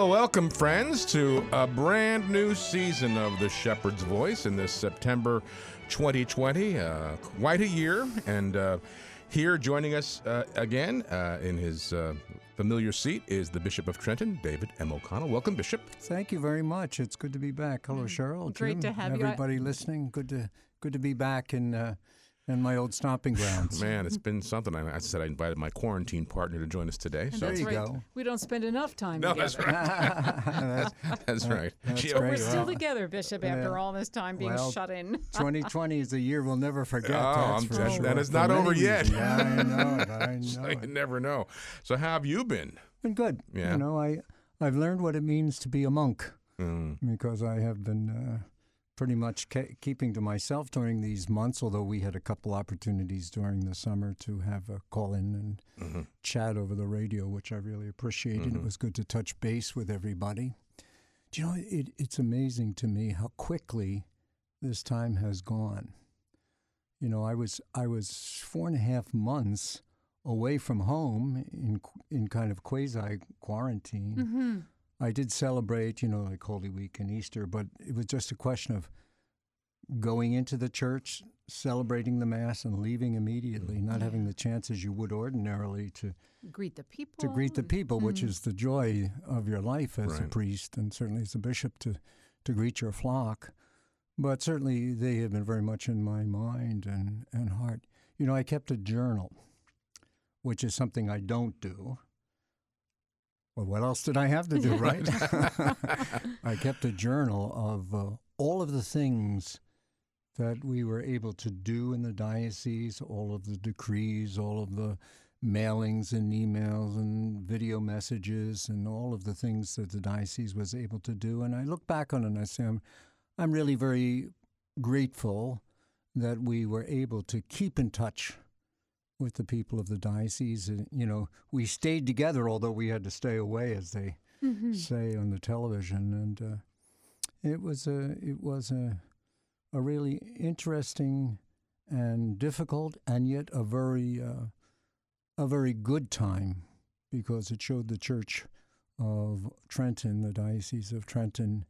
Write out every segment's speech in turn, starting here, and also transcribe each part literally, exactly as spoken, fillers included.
Well, welcome, friends, to a brand new season of The Shepherd's Voice in this September twenty twenty. Uh, quite a year, and uh, here joining us uh, again uh, in his uh, familiar seat is the Bishop of Trenton, David M. O'Connell. Welcome, Bishop. Thank you very much. It's good to be back. Hello, Cheryl. Great Jim, to have everybody you. Everybody listening, good to good to be back in. Uh, And my old stomping grounds. Man, it's been something. I, I said I invited my quarantine partner to join us today. And so there you right. go. We don't spend enough time no, together. That's right. that's, that's right. That's yeah. We're still together, Bishop, yeah. after all this time being well, shut in. twenty twenty is a year we'll never forget. Oh, that's I'm sure. And it's not over yet. Yeah, I know it. I know so it. You never know. So how have you been? Been good. Yeah. You know, I, I've learned what it means to be a monk mm. because I have been... Uh, pretty much ke- keeping to myself during these months, although we had a couple opportunities during the summer to have a call in and mm-hmm. chat over the radio, which I really appreciated. Mm-hmm. It was good to touch base with everybody. Do you know, it, it's amazing to me how quickly this time has gone. You know, I was I was four and a half months away from home in in kind of quasi-quarantine. Mm-hmm. I did celebrate, you know, like Holy Week and Easter, but it was just a question of going into the church, celebrating the Mass, and leaving immediately, mm-hmm. not having the chances you would ordinarily to greet the people, to greet the people, mm-hmm. which is the joy of your life as right. a priest and certainly as a bishop to, to greet your flock. But certainly they have been very much in my mind and, and heart. You know, I kept a journal, which is something I don't do. Well, what else did I have to do, right? I kept a journal of uh, all of the things that we were able to do in the diocese, all of the decrees, all of the mailings and emails and video messages and all of the things that the diocese was able to do. And I look back on it and I say, I'm, I'm really very grateful that we were able to keep in touch with the people of the diocese. And, you know, we stayed together, although we had to stay away, as they mm-hmm. say on the television. And uh, it was a it was a a really interesting and difficult, and yet a very uh, a very good time, because it showed the Church of Trenton, the Diocese of Trenton,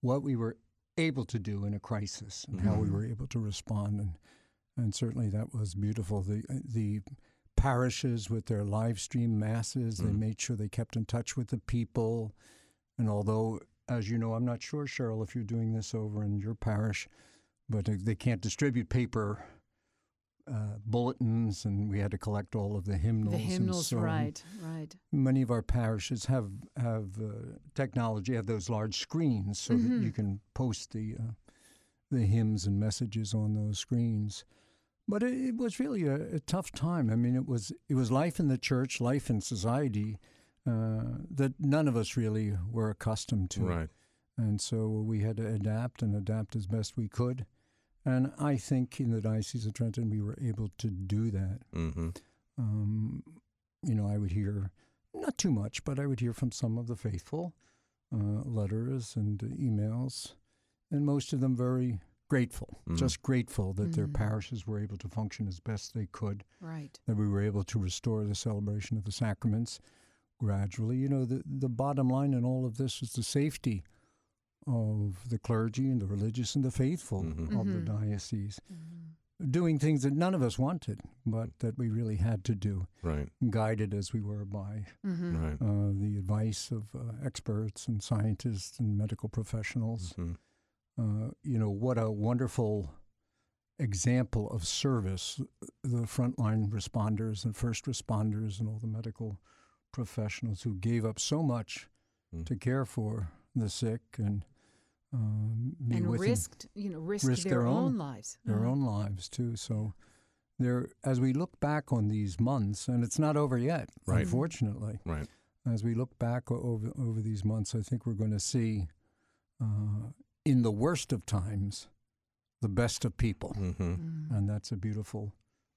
what we were able to do in a crisis and mm-hmm. how we were able to respond. And And certainly that was beautiful. The the parishes with their live stream masses, mm-hmm. they made sure they kept in touch with the people. And although, as you know, I'm not sure, Cheryl, if you're doing this over in your parish, but they can't distribute paper uh, bulletins, and we had to collect all of the hymnals. The hymnals, and so right, right. Many of our parishes have, have uh, technology, have those large screens so mm-hmm. that you can post the uh, the hymns and messages on those screens. But it, it was really a, a tough time. I mean, it was it was life in the church, life in society uh, that none of us really were accustomed to. Right. And so we had to adapt and adapt as best we could. And I think in the Diocese of Trenton, we were able to do that. Mm-hmm. Um, you know, I would hear, not too much, but I would hear from some of the faithful uh, letters and emails, and most of them very grateful, mm. just grateful that mm. their parishes were able to function as best they could, right. that we were able to restore the celebration of the sacraments gradually. You know, the, the bottom line in all of this is the safety of the clergy and the religious and the faithful mm-hmm. of mm-hmm. the diocese, mm-hmm. doing things that none of us wanted, but that we really had to do, right. guided as we were by mm-hmm. right. uh, the advice of uh, experts and scientists and medical professionals. Mm-hmm. Uh, you know, what a wonderful example of service the frontline responders and first responders and all the medical professionals who gave up so much mm. to care for the sick and um, and risked, you know, risked risk their, their own, own lives, their mm. own lives too. So, there, as we look back on these months, and it's not over yet, right. unfortunately. Right. As we look back over over these months, I think we're going to see. Uh, In the worst of times, the best of people, mm-hmm. Mm-hmm. and that's a beautiful,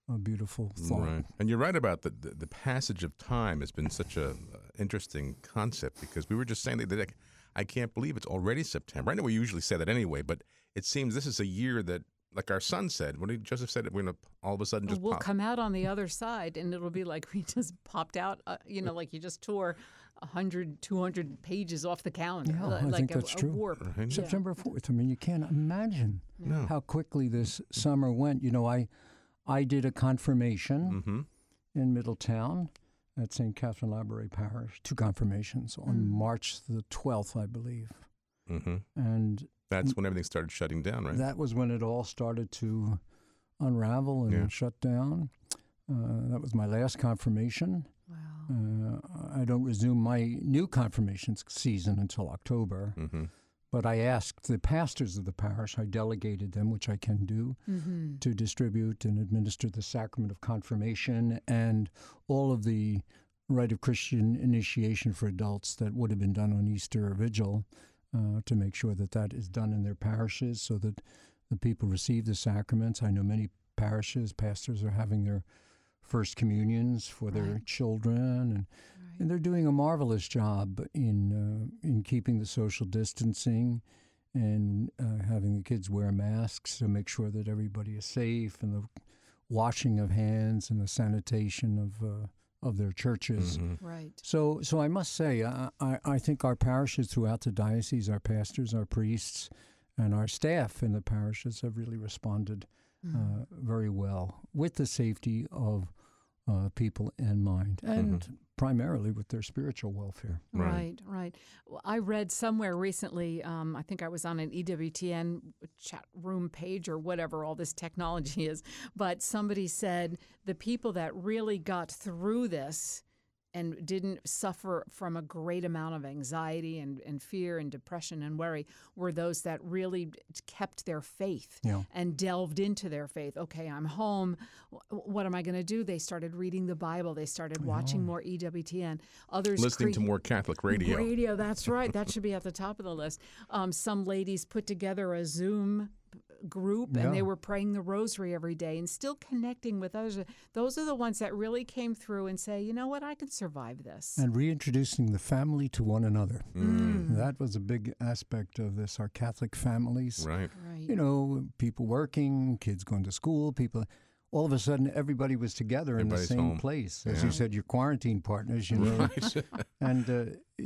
a beautiful thought. Right. And you're right about the, the the passage of time has been such a uh, interesting concept, because we were just saying that, that I can't believe it's already September. I know we usually say that anyway, but it seems this is a year that, like our son said, when he, Joseph said it, we're gonna all of a sudden just we'll pop. Come out on the other side, and it'll be like we just popped out. Uh, you know, like you just tore one hundred, two hundred pages off the calendar. Yeah, like I think a, that's true. A warp. Mm-hmm. September fourth. I mean, you can't imagine no. how quickly this summer went. You know, I I did a confirmation mm-hmm. in Middletown at Saint Catherine Labouré Parish, two confirmations on mm. March the twelfth, I believe. Mm-hmm. And that's when everything started shutting down, right? That was when it all started to unravel and yeah. shut down. Uh, that was my last confirmation. Wow. Uh, I don't resume my new confirmation season until October. Mm-hmm. But I asked the pastors of the parish, I delegated them, which I can do, mm-hmm. to distribute and administer the sacrament of confirmation and all of the rite of Christian initiation for adults that would have been done on Easter or Vigil, uh, to make sure that that is done in their parishes so that the people receive the sacraments. I know many parishes, pastors are having their first communions for their right. children, and, right. and they're doing a marvelous job in uh, in keeping the social distancing and uh, having the kids wear masks to make sure that everybody is safe, and the washing of hands and the sanitation of uh, of their churches. Mm-hmm. Right. So, so I must say, I, I I think our parishes throughout the diocese, our pastors, our priests, and our staff in the parishes have really responded Uh, very well, with the safety of uh, people in mind, and mm-hmm. primarily with their spiritual welfare. Right, right. right. Well, I read somewhere recently, um, I think I was on an E W T N chat room page or whatever all this technology is, but somebody said the people that really got through this and didn't suffer from a great amount of anxiety and, and fear and depression and worry were those that really kept their faith yeah. and delved into their faith. Okay, I'm home. What am I going to do? They started reading the Bible. They started watching yeah. more E W T N. Others listening cre- to more Catholic radio. Radio, that's right. That should be at the top of the list. Um, some ladies put together a Zoom group yeah. and they were praying the rosary every day and still connecting with others. Those are the ones that really came through and say, you know what, I can survive this. And reintroducing the family to one another. Mm. That was a big aspect of this, our Catholic families. Right. right. You know, people working, kids going to school, people... All of a sudden, everybody was together in Everybody's the same home. Place. As yeah. you said, your quarantine partners, you know. Right. And uh,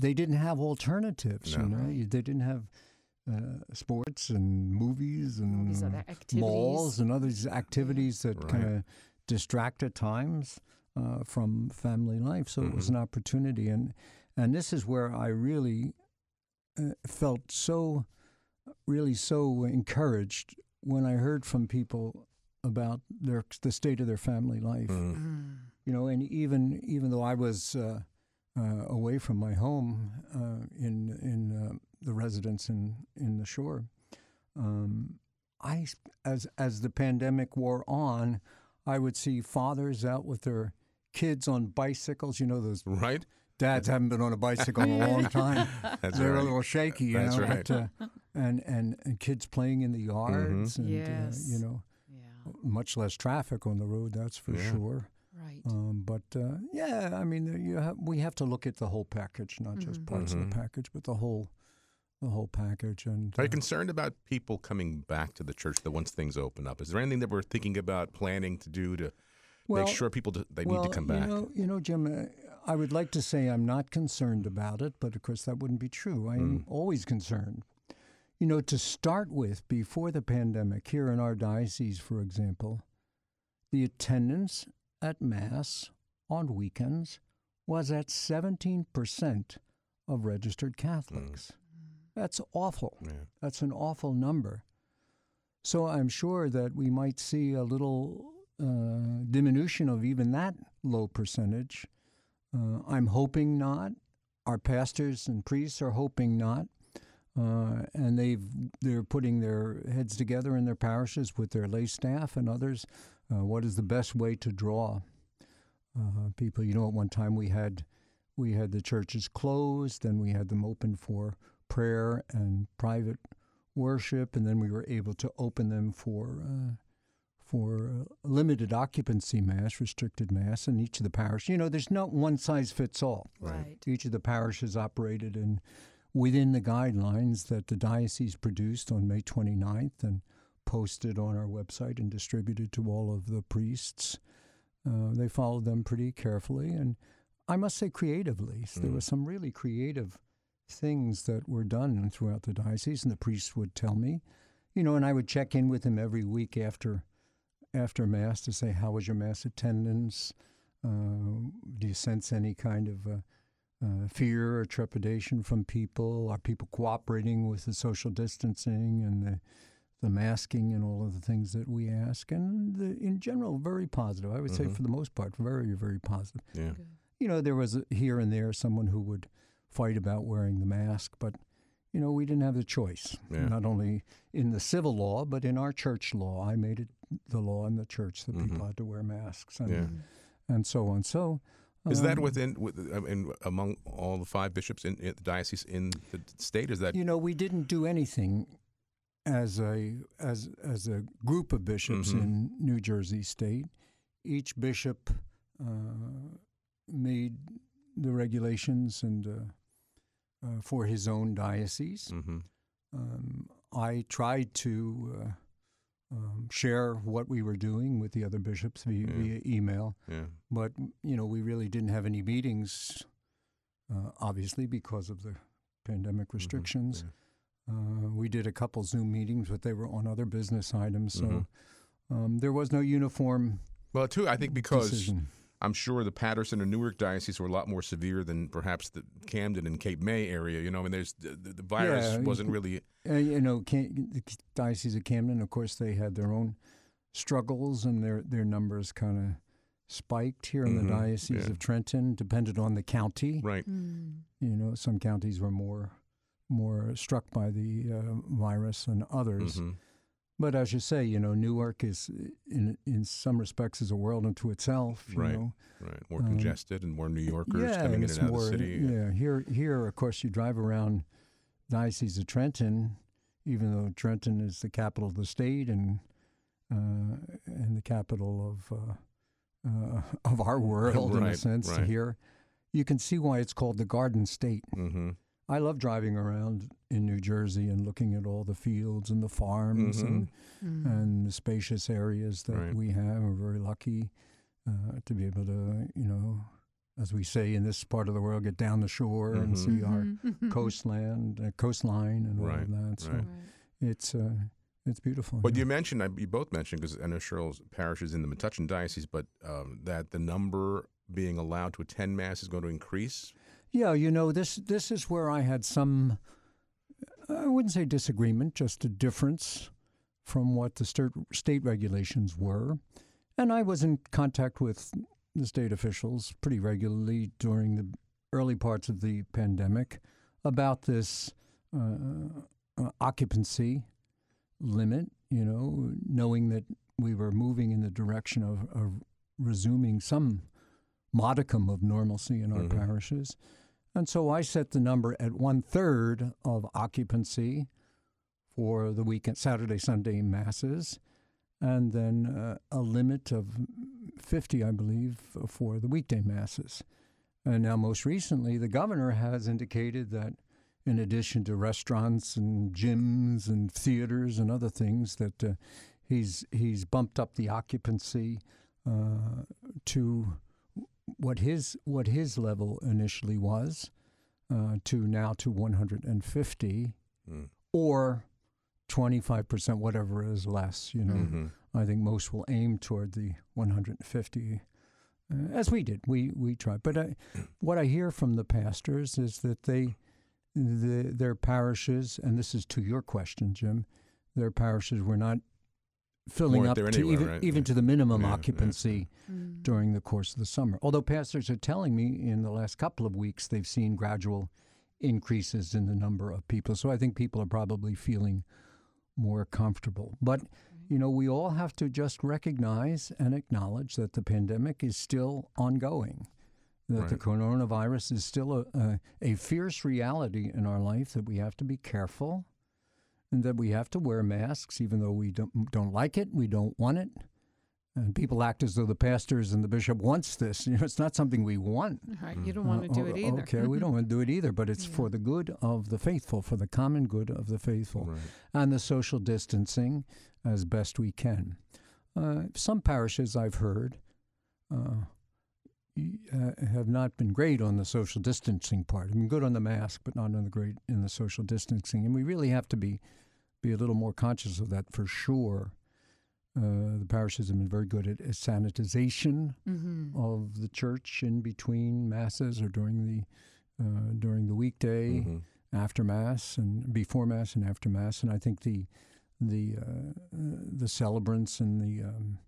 they didn't have alternatives, no. you know. They didn't have... Uh, sports and movies and these other malls and other activities that right. kind of distract at times uh, from family life. So mm-hmm. it was an opportunity. And, and this is where I really uh, felt so, really so encouraged when I heard from people about their the state of their family life. Mm-hmm. You know, and even even though I was uh, uh, away from my home uh, in, in uh, the residents in, in the shore. Um, I, as as the pandemic wore on, I would see fathers out with their kids on bicycles. You know those right? Dads haven't been on a bicycle in a long time. That's They're right. a little shaky, you That's know. Right. But, uh, and, and and kids playing in the yards, mm-hmm. and yes. uh, you know, yeah. much less traffic on the road. That's for yeah. sure. Right. Um, but uh, yeah, I mean, you have, we have to look at the whole package, not mm-hmm. just parts mm-hmm. of the package, but the whole. The whole package. And, uh, Are you concerned about people coming back to the church that once things open up? Is there anything that we're thinking about planning to do to well, make sure people do, they well, need to come back? You know, you know, Jim, I would like to say I'm not concerned about it, but of course that wouldn't be true. I'm mm. always concerned. You know, to start with, before the pandemic, here in our diocese, for example, the attendance at Mass on weekends was at seventeen percent of registered Catholics. Mm. That's awful. Yeah. That's an awful number. So I'm sure that we might see a little uh, diminution of even that low percentage. Uh, I'm hoping not. Our pastors and priests are hoping not. Uh, and they've, they're putting their heads together in their parishes with their lay staff and others. Uh, what is the best way to draw uh, people? You know, at one time we had we had the churches closed, then we had them open for prayer and private worship, and then we were able to open them for uh, for limited occupancy Mass, restricted Mass, in each of the parishes. You know, there's not one size fits all. Right. Each of the parishes operated in within the guidelines that the diocese produced on May twenty-ninth and posted on our website and distributed to all of the priests. Uh, they followed them pretty carefully, and I must say creatively. Mm. There were some really creative things that were done throughout the diocese, and the priests would tell me, you know, and I would check in with him every week after after Mass to say, how was your Mass attendance? Uh, do you sense any kind of uh, uh, fear or trepidation from people? Are people cooperating with the social distancing and the, the masking and all of the things that we ask? And the, in general, very positive. I would mm-hmm. say for the most part, very, very positive. Yeah. Okay. You know, there was a, here and there someone who would fight about wearing the mask, but, you know, we didn't have the choice, yeah. not only in the civil law, but in our church law. I made it the law in the church that mm-hmm. people had to wear masks and, yeah. and so on. So, um, is that within, within, among all the five bishops in, in the diocese in the state? Is that, you know, we didn't do anything as a as as a group of bishops mm-hmm. in New Jersey State. Each bishop uh, made the regulations and uh, uh, for his own diocese. Mm-hmm. Um, I tried to uh, um, share what we were doing with the other bishops via, yeah. via email, yeah. but you know, we really didn't have any meetings, uh, obviously because of the pandemic restrictions. Mm-hmm. Yeah. Uh, we did a couple Zoom meetings, but they were on other business items, so mm-hmm. um, there was no uniform. Well, too, I think because. Decision. I'm sure the Paterson and Newark dioceses were a lot more severe than perhaps the Camden and Cape May area. You know, I mean, there's the, the virus yeah, wasn't really. Uh, you know, Cam- the diocese of Camden, of course, they had their own struggles, and their their numbers kind of spiked here mm-hmm. in the diocese yeah. of Trenton, depended on the county. Right. Mm. You know, some counties were more more struck by the uh, virus than others. Mm-hmm. But as you say, you know, Newark is, in in some respects, is a world unto itself. You right, know? right. More congested um, and more New Yorkers yeah, coming in and out more, of the city. Yeah, here, here, of course, you drive around Diocese of Trenton, even though Trenton is the capital of the state and uh, and the capital of uh, uh, of our world, right, in a sense, right. here. You can see why it's called the Garden State. Mm-hmm. I love driving around in New Jersey and looking at all the fields and the farms mm-hmm. and mm-hmm. and the spacious areas that right. we have. We're very lucky uh, to be able to, you know, as we say in this part of the world, get down the shore mm-hmm. and see mm-hmm. our coastland, uh, coastline, and all right. of that. So right. it's uh, it's beautiful. But yeah. you mentioned, you both mentioned, because I know Cheryl's parish is in the Metuchen diocese, but um, that the number being allowed to attend Mass is going to increase. Yeah, you know, this this is where I had some, I wouldn't say disagreement, just a difference from what the st- state regulations were. And I was in contact with the state officials pretty regularly during the early parts of the pandemic about this uh, uh, occupancy limit, you know, knowing that we were moving in the direction of, of resuming some modicum of normalcy in our mm-hmm. parishes. And so I set the number at one-third of occupancy for the weekend, Saturday, Sunday Masses, and then uh, a limit of fifty, I believe, for the weekday Masses. And now most recently, the governor has indicated that in addition to restaurants and gyms and theaters and other things, that uh, he's he's bumped up the occupancy uh, to what his what his level initially was uh, to now to one hundred fifty mm. or twenty-five percent, whatever is less. You know, mm-hmm. I think most will aim toward the one hundred fifty, uh, as we did. We we tried, but I, what I hear from the pastors is that they the, their parishes, and this is to your question, Jim, their parishes were not filling More up to anywhere, even, right? even yeah. to the minimum yeah, occupancy yeah. Mm. during the course of the summer. Although pastors are telling me in the last couple of weeks they've seen gradual increases in the number of people. So I think people are probably feeling more comfortable. But, you know, we all have to just recognize and acknowledge that the pandemic is still ongoing, that right. the coronavirus is still a, a, a fierce reality in our life, that we have to be careful, and that we have to wear masks, even though we don't don't like it, we don't want it. And people act as though the pastors and the bishop wants this. You know, it's not something we want. Right. You don't want to uh, do it either. Okay, we don't want to do it either, but it's yeah. for the good of the faithful, for the common good of the faithful, right. and the social distancing as best we can. Uh, some parishes I've heard, uh, uh, have not been great on the social distancing part. I mean, good on the mask, but not on the great in the social distancing. And we really have to be be a little more conscious of that for sure. Uh, the parishes have been very good at, at sanitization mm-hmm. of the church in between masses or during the uh, during the weekday, mm-hmm. after mass and before mass and after mass. And I think the the uh, the celebrants and the um,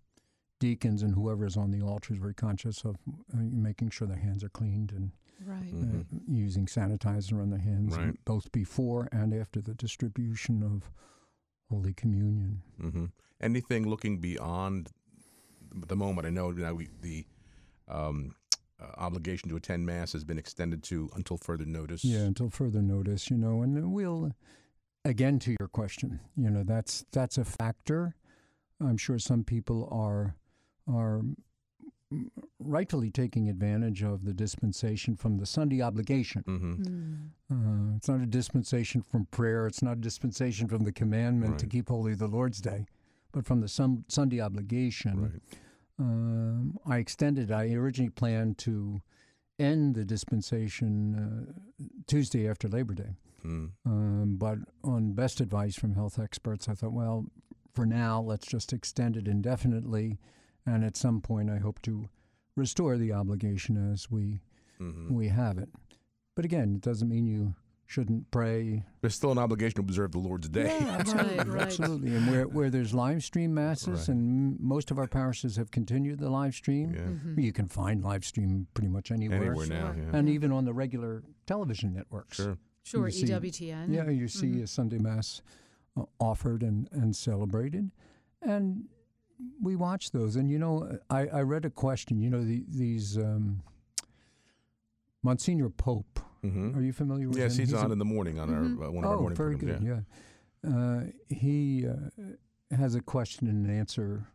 deacons and whoever is on the altar is very conscious of uh, making sure their hands are cleaned and right. uh, mm-hmm. using sanitizer on their hands right. both before and after the distribution of Holy Communion. Mm-hmm. Anything looking beyond the moment? I know now we, the um, uh, obligation to attend Mass has been extended to until further notice. Yeah, until further notice, you know, and we'll, again to your question, you know, that's that's a factor. I'm sure some people are are rightfully taking advantage of the dispensation from the Sunday obligation. Mm-hmm. Mm. Uh, it's not a dispensation from prayer. It's not a dispensation from the commandment right. to keep holy the Lord's Day, but from the sun- Sunday obligation. Right. Um, I extended, I originally planned to end the dispensation uh, Tuesday after Labor Day. Mm. Um, but on best advice from health experts, I thought, well, for now, let's just extend it indefinitely. And at some point, I hope to restore the obligation as we mm-hmm. we have it. But again, it doesn't mean you shouldn't pray. There's still an obligation to observe the Lord's Day. Yeah, absolutely. Right, right. Absolutely. And where, where there's live stream masses, right. and most of our parishes have continued the live stream. Yeah. Mm-hmm. You can find live stream pretty much anywhere. Anywhere now, yeah. And even on the regular television networks. Sure. Sure, you E W T N. See, yeah, you see mm-hmm. a Sunday Mass uh, offered and, and celebrated. And we watch those, and you know, I, I read a question. You know, the, these um, Monsignor Pope. Mm-hmm. Are you familiar with yes, him? Yes, he's, he's on a, in the morning on mm-hmm. our uh, one of oh, our morning programs. Oh, very good. Yeah, yeah. Uh, he uh, has a question and answer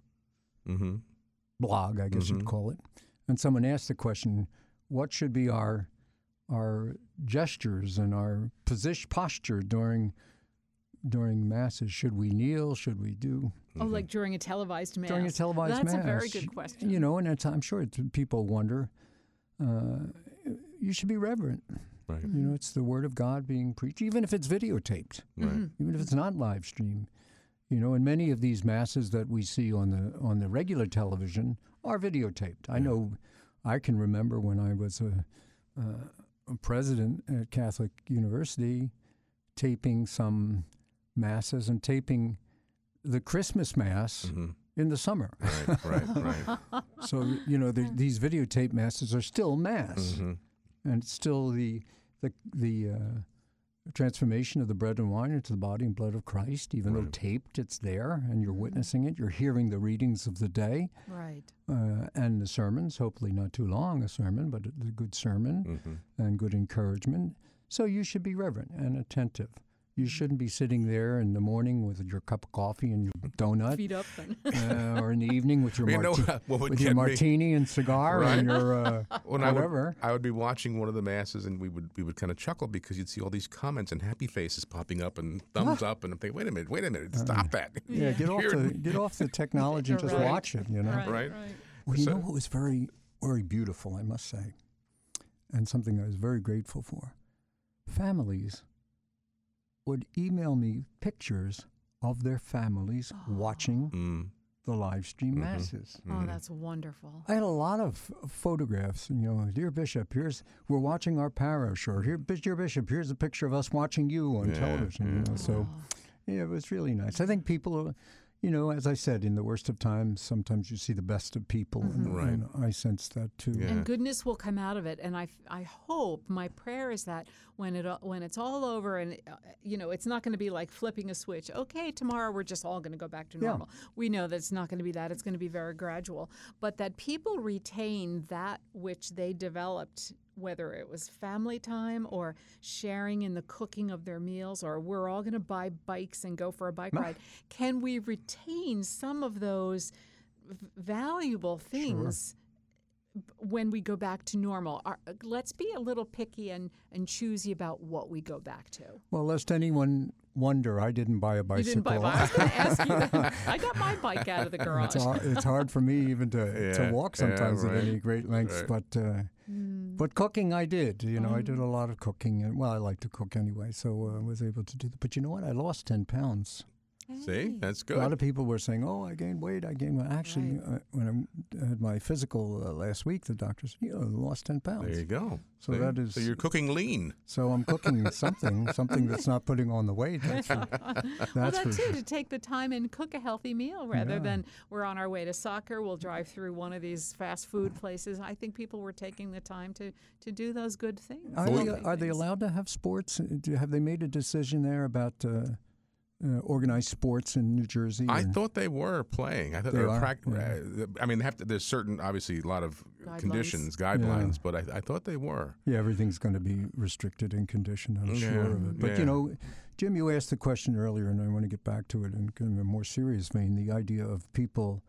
mm-hmm. blog, I guess mm-hmm. you'd call it. And someone asked the question, "What should be our our gestures and our position posture during?" During masses, should we kneel? Should we do? Oh, like during a televised mass. During a televised That's mass. That's a very good question. You know, and it's, I'm sure it's, people wonder. Uh, you should be reverent. Right. Mm-hmm. You know, it's the Word of God being preached, even if it's videotaped, right. even if it's not live streamed. You know, and many of these masses that we see on the on the regular television are videotaped. Yeah. I know, I can remember when I was a, uh, a president at Catholic University, taping some masses and taping the Christmas Mass mm-hmm. in the summer. Right, right, right. So, you know, the, these videotape masses are still Mass. Mm-hmm. And it's still the the, the uh, transformation of the bread and wine into the body and blood of Christ. Even right. though taped, it's there, and you're mm-hmm. witnessing it. You're hearing the readings of the day. Right. Uh, and the sermons, hopefully not too long a sermon, but a, a good sermon mm-hmm. and good encouragement. So you should be reverent and attentive. You shouldn't be sitting there in the morning with your cup of coffee and your donut. Feet up. uh, or in the evening with your, marti- you know, with your martini me? and cigar right. and your uh, when whatever. I would, I would be watching one of the masses and we would we would kind of chuckle because you'd see all these comments and happy faces popping up and thumbs up. And I'm thinking, wait a minute, wait a minute, stop uh, that. Yeah, get off, the, get off the technology and just right. watch it, you know. Right, right. Well, you so, know what was very, very beautiful, I must say, and something I was very grateful for? Families would email me pictures of their families oh. watching mm. the live stream mm-hmm. masses. Oh, mm-hmm. that's wonderful. I had a lot of photographs, you know, dear Bishop, here's, we're watching our parish, or here, dear Bishop, here's a picture of us watching you on yeah, television, yeah. you know, so oh. yeah, it was really nice. I think people, you know, as I said, in the worst of times, sometimes you see the best of people, mm-hmm. and, right. and I sense that too. Yeah. And goodness will come out of it, and I, I hope, my prayer is that when it when it's all over, and uh, you know, it's not going to be like flipping a switch. Okay, tomorrow we're just all going to go back to normal. Yeah. We know that it's not going to be that. It's going to be very gradual, but that people retain that which they developed, whether it was family time or sharing in the cooking of their meals, or we're all going to buy bikes and go for a bike ride. Can we retain some of those v- valuable things when we go back to normal? Our, let's be a little picky and, and choosy about what we go back to. Well, lest anyone wonder, I didn't buy a bicycle. You didn't buy a bike. I was going to ask you that. I got my bike out of the garage. It's, it's hard for me even to, yeah, to walk sometimes yeah, right. at any great lengths. Right. But uh, mm. but cooking I did. You know, mm. I did a lot of cooking. And, well, I like to cook anyway, so I uh, was able to do that. But you know what? I lost ten pounds. Hey. See, that's good. A lot of people were saying, "Oh, I gained weight. I gained weight." Actually, right. uh, when I had my physical uh, last week, the doctor said, "You know, I lost ten pounds." There you go. So there, that is. So you're cooking lean. So I'm cooking something, something that's not putting on the weight. That's for, that's well, that for, too, to take the time and cook a healthy meal rather yeah. than we're on our way to soccer. We'll drive through one of these fast food places. I think people were taking the time to, to do those good things. Are, they, are they allowed to have sports? Do, have they made a decision there about? Uh, Uh, organized sports in New Jersey. I thought they were playing. I thought they, they were. Pract- yeah. I mean, have to, there's certain, obviously, a lot of guidelines. conditions, guidelines, yeah. but I, I thought they were. Yeah, everything's going to be restricted and conditioned. I'm yeah. sure of it. But yeah. you know, Jim, you asked the question earlier, and I want to get back to it in kind of a more serious vein. The idea of people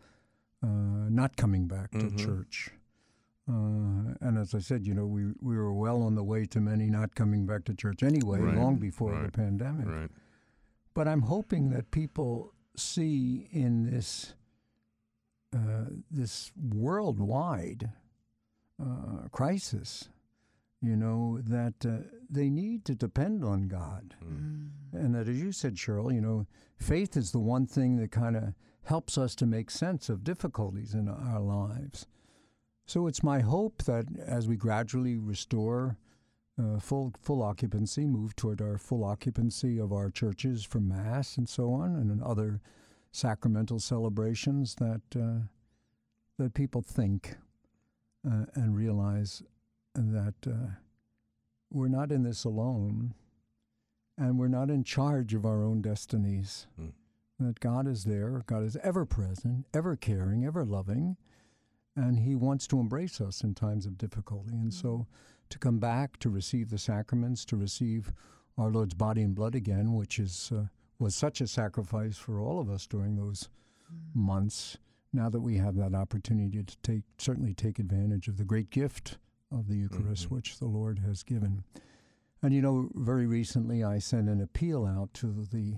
uh, not coming back to mm-hmm. church. Uh, and as I said, you know, we we were well on the way to many not coming back to church anyway, right. long before right. the pandemic. Right. But I'm hoping that people see in this uh, this worldwide uh, crisis, you know, that uh, they need to depend on God. Mm. And that, as you said, Cheryl, you know, faith is the one thing that kind of helps us to make sense of difficulties in our lives. So it's my hope that as we gradually restore Uh, full full occupancy, move toward our full occupancy of our churches for Mass and so on, and other sacramental celebrations, that uh, that people think uh, and realize that uh, we're not in this alone, and we're not in charge of our own destinies. Mm. That God is there, God is ever present, ever caring, ever loving, and He wants to embrace us in times of difficulty, and so. To come back, to receive the sacraments, to receive our Lord's body and blood again, which is uh, was such a sacrifice for all of us during those mm. months. Now that we have that opportunity to take, certainly take advantage of the great gift of the Eucharist, mm-hmm. which the Lord has given. And you know, very recently I sent an appeal out to the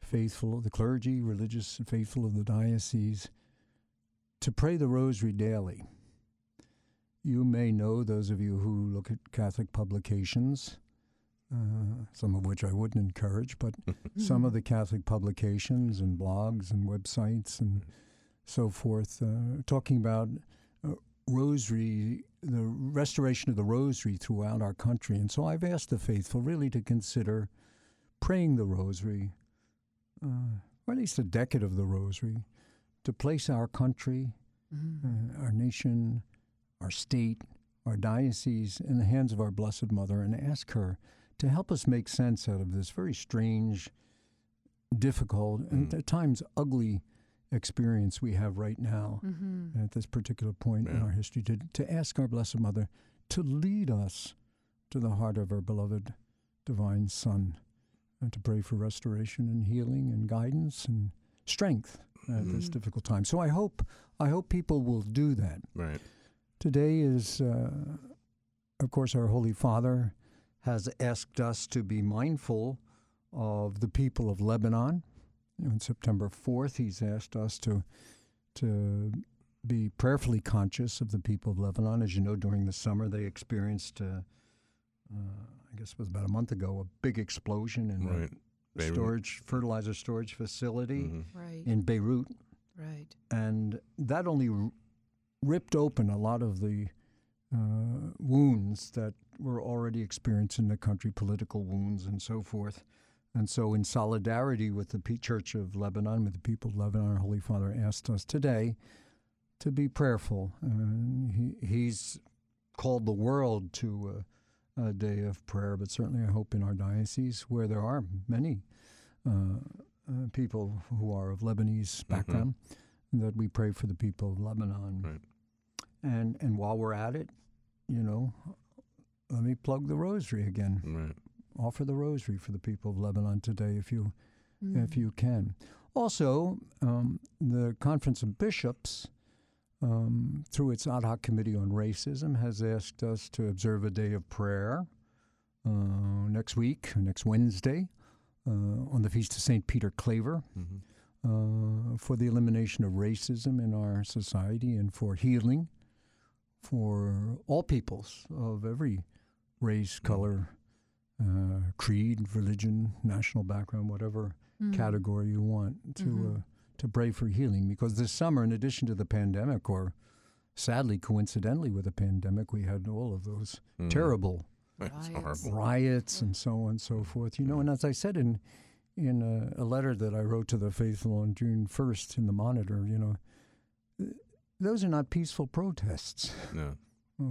faithful, the clergy, religious and faithful of the diocese, to pray the rosary daily. You may know, those of you who look at Catholic publications, uh, some of which I wouldn't encourage, but some of the Catholic publications and blogs and websites and so forth, uh, talking about uh, rosary, the restoration of the rosary throughout our country. And so I've asked the faithful really to consider praying the rosary, uh, or at least a decade of the rosary, to place our country, mm-hmm. uh, our nation, our state, our diocese, in the hands of our Blessed Mother, and ask her to help us make sense out of this very strange, difficult, mm. and at times ugly experience we have right now mm-hmm. at this particular point yeah. in our history, to, to ask our Blessed Mother to lead us to the heart of her beloved Divine Son, and to pray for restoration and healing and guidance and strength at mm-hmm. this difficult time. So I hope I hope people will do that. Right. Today is, uh, of course, our Holy Father has asked us to be mindful of the people of Lebanon. On September fourth, he's asked us to to be prayerfully conscious of the people of Lebanon. As you know, during the summer, they experienced, uh, uh, I guess it was about a month ago, a big explosion in right. a storage, fertilizer storage facility mm-hmm. right. in Beirut. Right. And that only ripped open a lot of the uh, wounds that were already experienced in the country, political wounds and so forth. And so in solidarity with the Church of Lebanon, with the people of Lebanon, our Holy Father asked us today to be prayerful. Uh, he, he's called the world to uh, a day of prayer, but certainly I hope in our diocese, where there are many uh, uh, people who are of Lebanese background, mm-hmm. that we pray for the people of Lebanon. Right. And and while we're at it, you know, let me plug the rosary again. Right. Offer the rosary for the people of Lebanon today, if you mm. if you can. Also, um, the Conference of Bishops um, through its ad hoc committee on racism, has asked us to observe a day of prayer uh, next week, next Wednesday, uh, on the feast of Saint Peter Claver, mm-hmm. uh, for the elimination of racism in our society and for healing for all peoples of every race, color, uh, creed, religion, national background, whatever mm-hmm. category you want to mm-hmm. uh, to pray for healing. Because this summer, in addition to the pandemic, or sadly, coincidentally with the pandemic, we had all of those mm. terrible riots. riots and so on and so forth. You know, and as I said in in a, a letter that I wrote to the faithful on June first in the Monitor, you know, th- those are not peaceful protests. No.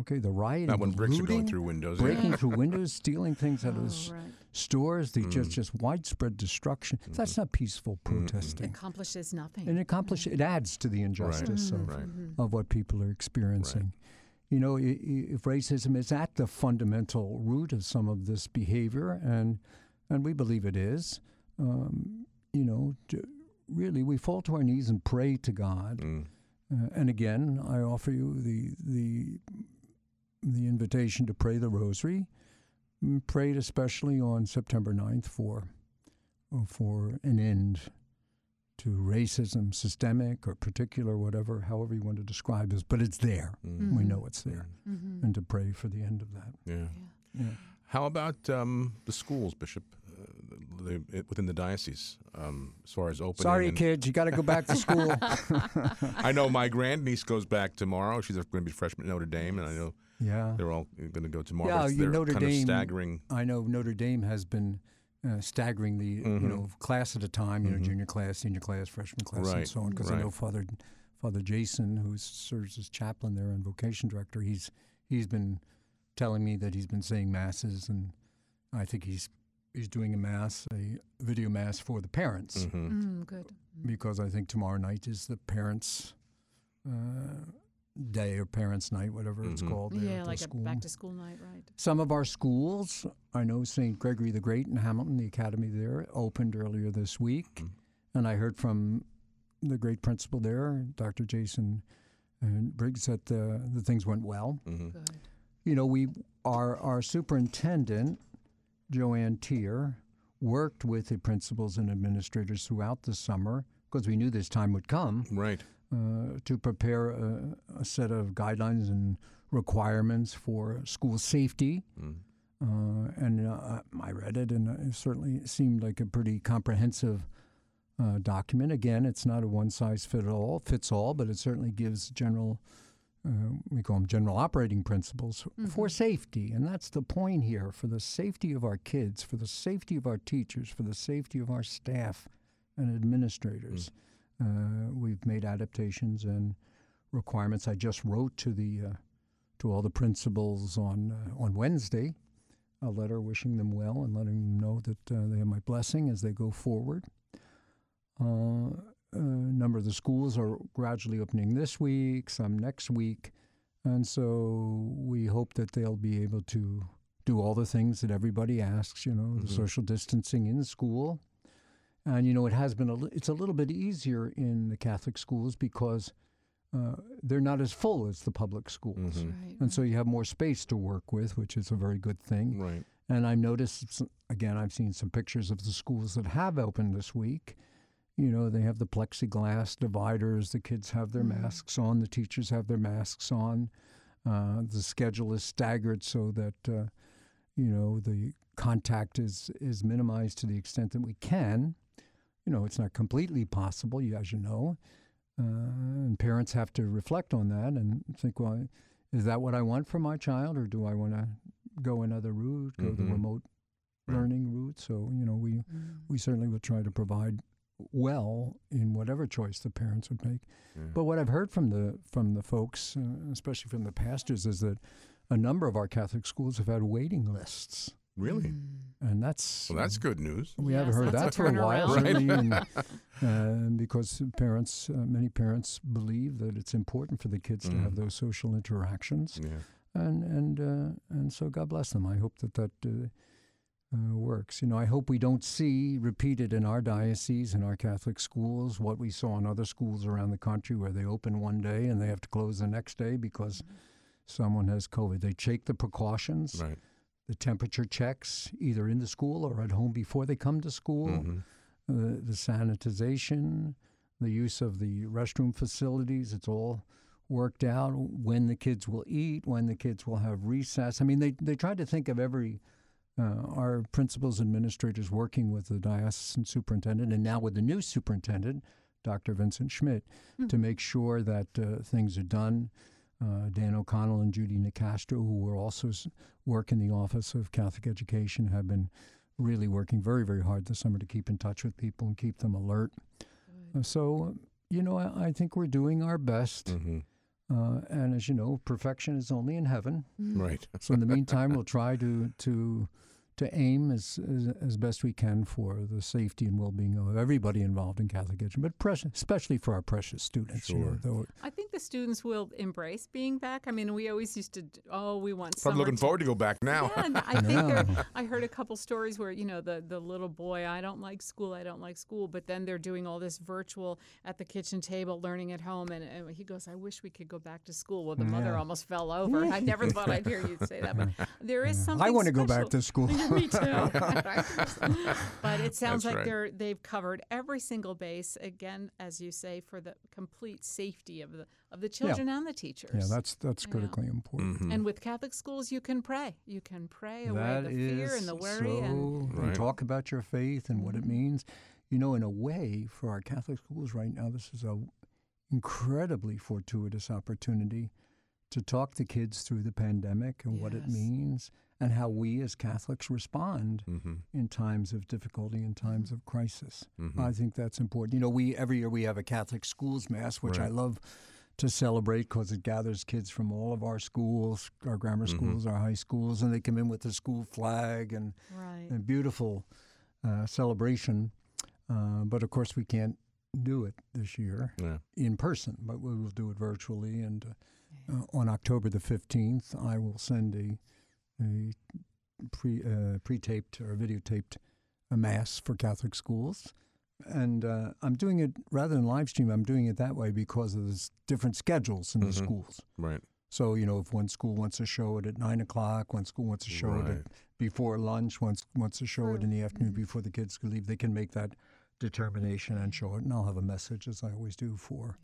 Okay, the rioting, not when bricks looting, are going through windows, breaking yeah. through windows, stealing things out oh, of s- right. stores, the mm. just just widespread destruction. Mm. That's not peaceful protesting. It accomplishes nothing. And it accomplish mm. it adds to the injustice right. of, right. of what people are experiencing. Right. You know, I- I- if racism is at the fundamental root of some of this behavior, and and we believe it is, um, you know, d- really we fall to our knees and pray to God. Mm. Uh, and again, I offer you the the the invitation to pray the Rosary, prayed especially on September ninth for for an end to racism, systemic or particular, whatever, however you want to describe it. But it's there. Mm-hmm. We know it's there, mm-hmm. and to pray for the end of that. Yeah. yeah. yeah. How about um, the schools, Bishop? The, it, within the diocese, um, as far as opening. Sorry, kids, you got to go back to school. I know my grandniece goes back tomorrow. She's going to be a freshman at Notre Dame, and I know yeah. they're all going to go tomorrow. Yeah, you, Notre kind Dame. Of staggering. I know Notre Dame has been uh, staggeringly, mm-hmm. you know, class at a time. You mm-hmm. know, junior class, senior class, freshman class, right. and so on. Because right. I know Father Father Jason, who serves as chaplain there and vocation director, he's he's been telling me that he's been saying masses, and I think he's. He's doing a mass, a video mass for the parents. Mm-hmm. Mm, good. Because I think tomorrow night is the parents' uh, day or parents' night, whatever mm-hmm. it's called. Yeah, like school. A back-to-school night, right. Some of our schools, I know Saint Gregory the Great in Hamilton, the academy there, opened earlier this week. Mm-hmm. And I heard from the great principal there, Doctor Jason Briggs, that the, the things went well. Mm-hmm. Good. You know, we our, our superintendent, Joanne Tier, worked with the principals and administrators throughout the summer, because we knew this time would come, right? Uh, to prepare a, a set of guidelines and requirements for school safety. Mm. Uh, and uh, I read it, and it certainly seemed like a pretty comprehensive uh, document. Again, it's not a one-size-fits-all, fits all, but it certainly gives general, Uh, we call them general operating principles mm-hmm. for safety. And that's the point here, for the safety of our kids, for the safety of our teachers, for the safety of our staff and administrators. Mm. Uh, we've made adaptations and requirements. I just wrote to the uh, to all the principals on uh, on Wednesday a letter wishing them well and letting them know that uh, they have my blessing as they go forward. Uh A uh, number of the schools are gradually opening this week, some next week, and so we hope that they'll be able to do all the things that everybody asks, you know, mm-hmm. the social distancing in school. And, you know, it has been a, it's a little bit easier in the Catholic schools because uh, they're not as full as the public schools. Mm-hmm. Right, and right. so you have more space to work with, which is a very good thing. Right. And I've noticed, again, I've seen some pictures of the schools that have opened this week. You know, they have the plexiglass dividers, the kids have their masks on, the teachers have their masks on. Uh, the schedule is staggered so that, uh, you know, the contact is, is minimized to the extent that we can. You know, it's not completely possible, as you know. Uh, and parents have to reflect on that and think, well, is that what I want for my child, or do I want to go another route, go mm-hmm. the remote right. learning route? So, you know, we, mm. we certainly will try to provide well in whatever choice the parents would make. Yeah. But what I've heard from the from the folks, uh, especially from the pastors, is that a number of our Catholic schools have had waiting lists. Really? Mm. And that's... Well, that's good news. We yes, haven't heard that for a while. Right? and, uh, because parents, uh, many parents believe that it's important for the kids mm. to have those social interactions. Yeah. And and uh, and so God bless them. I hope that that... Uh, uh, works. You know, I hope we don't see repeated in our diocese, in our Catholic schools, what we saw in other schools around the country where they open one day and they have to close the next day because someone has COVID. They take the precautions, right. the temperature checks, either in the school or at home before they come to school, mm-hmm. uh, the sanitization, the use of the restroom facilities. It's all worked out, when the kids will eat, when the kids will have recess. I mean, they, they tried to think of every, uh, our principals, administrators working with the diocesan superintendent and now with the new superintendent, Doctor Vincent Schmidt, mm-hmm. to make sure that uh, things are done. Uh, Dan O'Connell and Judy Nicastro, who were also s- work in the Office of Catholic Education, have been really working very, very hard this summer to keep in touch with people and keep them alert. Uh, so, you know, I, I think we're doing our best. Mm-hmm. Uh, and as you know, perfection is only in heaven. Right. So in the meantime, we'll try to to to aim as, as as best we can for the safety and well-being of everybody involved in Catholic education, but pres- especially for our precious students. Sure. You know, though. I think the students will embrace being back. I mean, we always used to, oh, we want summer. I'm looking forward to go back now. Yeah, I think yeah. there, I heard a couple stories where, you know, the, the little boy, I don't like school, I don't like school, but then they're doing all this virtual at the kitchen table, learning at home, and, and he goes, I wish we could go back to school. Well, the yeah. mother almost fell over. I never thought I'd hear you say that, but there is something I want to go back to school. Me too. But it sounds That's like right. they're they've covered every single base again, as you say, for the complete safety of the of the children yeah. and the teachers. Yeah, that's that's yeah. critically important. Mm-hmm. And with Catholic schools, you can pray. You can pray that away the fear and the worry, so and, right. and talk about your faith and what mm-hmm. it means. You know, in a way, for our Catholic schools right now, this is an incredibly fortuitous opportunity to talk to kids through the pandemic and yes. what it means. And how we as Catholics respond mm-hmm. in times of difficulty, in times of crisis. Mm-hmm. I think that's important. You know, we every year we have a Catholic schools mass, which right. I love to celebrate because it gathers kids from all of our schools, our grammar mm-hmm. schools, our high schools, and they come in with the school flag and right. a beautiful uh, celebration. Uh, but of course, we can't do it this year yeah. in person, but we will do it virtually. And uh, yeah. uh, on October the fifteenth, I will send a a pre, uh, pre-taped or videotaped a mass for Catholic schools. And uh, I'm doing it, rather than live stream, I'm doing it that way because of the different schedules in mm-hmm. the schools. Right. So, you know, if one school wants to show it at nine o'clock, one school wants to show right. it at before lunch, one wants to show it in the afternoon before the kids can leave, they can make that determination and show it. And I'll have a message, as I always do, for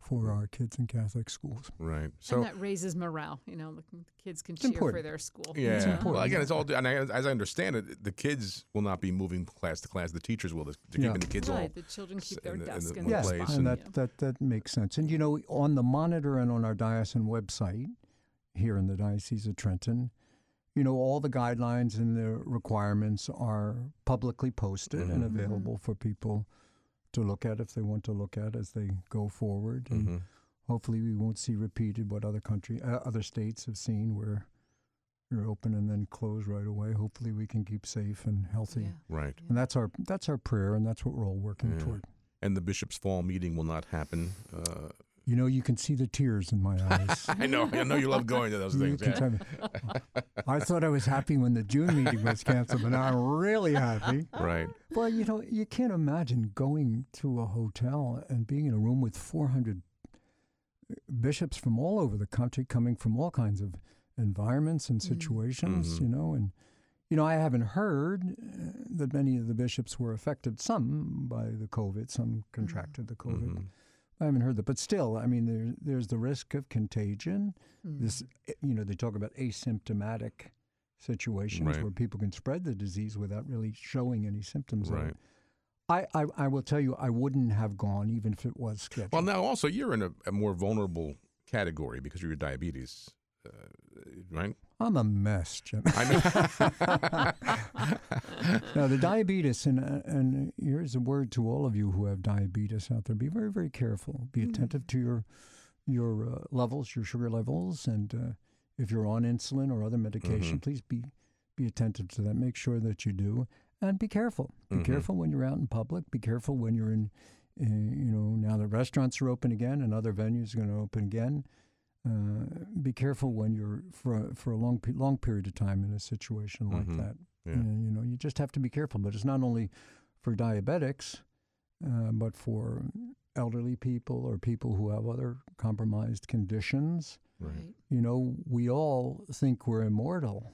for our kids in Catholic schools. Right. So and that raises morale. You know, the kids can cheer important. for their school. Yeah. It's important. Well, again, it's all, and as I understand it, the kids will not be moving class to class. The teachers will. They're yeah. keeping the kids right. all. Right. The children keep their in desk the, in, the, in yes. place. And that, yeah. that, that makes sense. And, you know, on the monitor and on our diocesan website here in the Diocese of Trenton, you know, all the guidelines and the requirements are publicly posted mm-hmm. and available mm-hmm. for people to look at if they want to look at as they go forward, and mm-hmm. hopefully we won't see repeated what other country, uh, other states have seen, where you're open and then close right away. Hopefully, we can keep safe and healthy. Yeah. Right, yeah. and that's our that's our prayer, and that's what we're all working yeah. toward. And the bishop's fall meeting will not happen. Uh, you know, you can see the tears in my eyes. I know, I know, you love going to those things. Yeah. I thought I was happy when the June meeting was canceled, but now I'm really happy. Right. Well, you know, you can't imagine going to a hotel and being in a room with four hundred bishops from all over the country, coming from all kinds of environments and situations, mm-hmm. you know. And, you know, I haven't heard that many of the bishops were affected, some by the COVID, some contracted the COVID. Mm-hmm. I haven't heard that. But still, I mean, there, there's the risk of contagion. Mm. This, you know, they talk about asymptomatic situations right. where people can spread the disease without really showing any symptoms right. of it. I, I, I will tell you, I wouldn't have gone even if it was scheduled. Well, now also, you're in a, a more vulnerable category because of your diabetes, uh, right? I'm a mess, Jim. I know. Now, the diabetes, and uh, and here's a word to all of you who have diabetes out there: be very, very careful. Be mm-hmm. attentive to your your uh, levels, your sugar levels, and uh, if you're on insulin or other medication, mm-hmm. please be be attentive to that. Make sure that you do, and be careful. Be mm-hmm. careful when you're out in public. Be careful when you're in, uh, you know, now that restaurants are open again and other venues are going to open again. Uh, be careful when you're for for a long long period of time in a situation like mm-hmm. that. Yeah. And, you know, you just have to be careful. But it's not only for diabetics, uh, but for elderly people or people who have other compromised conditions. Right. You know, we all think we're immortal,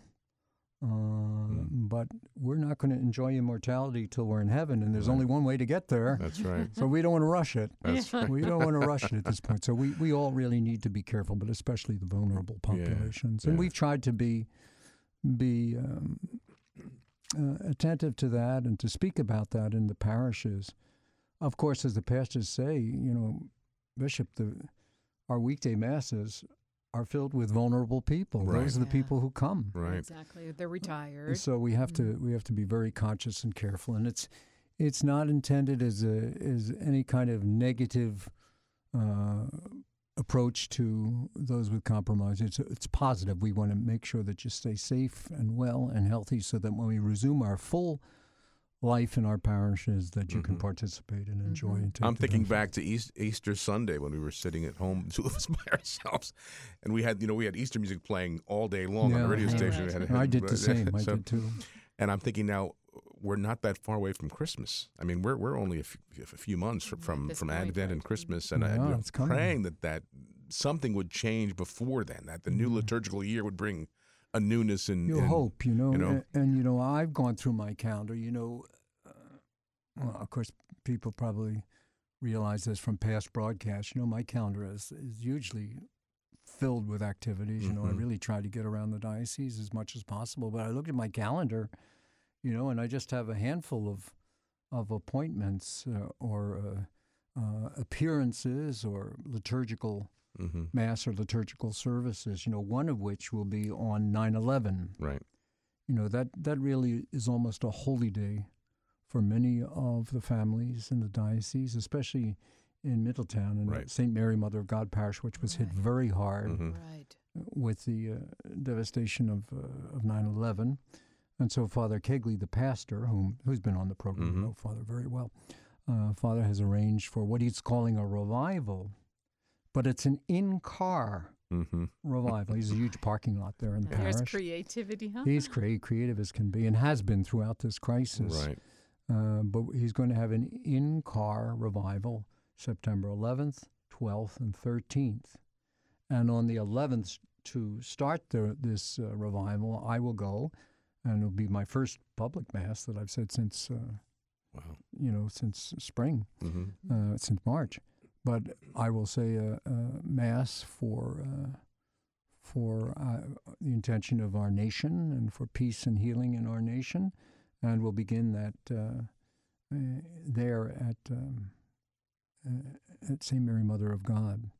uh, mm. but we're not going to enjoy immortality till we're in heaven, and there's right. only one way to get there. That's right. So we don't want to rush it. That's right. We don't want to rush it at this point. So we, we all really need to be careful, but especially the vulnerable populations. Yeah. And yeah. we've tried to be be um, uh, attentive to that and to speak about that in the parishes. Of course, as the pastors say, you know, Bishop, the our weekday masses are filled with vulnerable people. Right. Those are the yeah. people who come. Right. Exactly. They're retired. So we have mm-hmm. to we have to be very conscious and careful. And it's it's not intended as a as any kind of negative uh, approach to those with compromise. It's it's positive. We want to make sure that you stay safe and well and healthy, so that when we resume our full life in our parishes, that you mm-hmm. can participate and enjoy. Mm-hmm. And take I'm thinking back to East, Easter Sunday when we were sitting at home, two of us by ourselves, and we had, you know, we had Easter music playing all day long yeah. on the radio yeah. station. Yeah. Had, had, I did the same. I so, did too. And I'm thinking now, we're not that far away from Christmas. I mean, we're we're only a few, a few months from from, from Advent right. and Christmas, and yeah, I, you know, I'm praying that that something would change before then, that the new mm-hmm. liturgical year would bring a newness in. You hope, you know, you know and, and you know, I've gone through my calendar. You know, uh, well, of course, people probably realize this from past broadcasts. You know, my calendar is is usually filled with activities. You mm-hmm. know, I really try to get around the diocese as much as possible. But I look at my calendar, you know, and I just have a handful of of appointments uh, or uh, uh, appearances or liturgical. Mm-hmm. Mass or liturgical services, you know, one of which will be on nine eleven. Right. You know, that, that really is almost a holy day for many of the families in the diocese, especially in Middletown and right. Saint Mary Mother of God Parish, which was right. hit very hard mm-hmm. right. with the uh, devastation of uh, of nine eleven. And so Father Kegley, the pastor, whom, who's been on the program, mm-hmm. you know Father very well, uh, Father has arranged for what he's calling a revival. But it's an in-car mm-hmm. revival. He's a huge parking lot there in the parish. There's creativity, huh? He's cre- creative as can be and has been throughout this crisis. Right. Uh, but he's going to have an in-car revival September eleventh, twelfth, and thirteenth. And on the eleventh, to start the, this uh, revival, I will go, and it'll be my first public mass that I've said since, uh, wow. you know, since spring, mm-hmm. uh, since March. But I will say a, a mass for uh, for uh, the intention of our nation and for peace and healing in our nation, and we'll begin that uh, uh, there at um, uh, at Saint Mary Mother of God.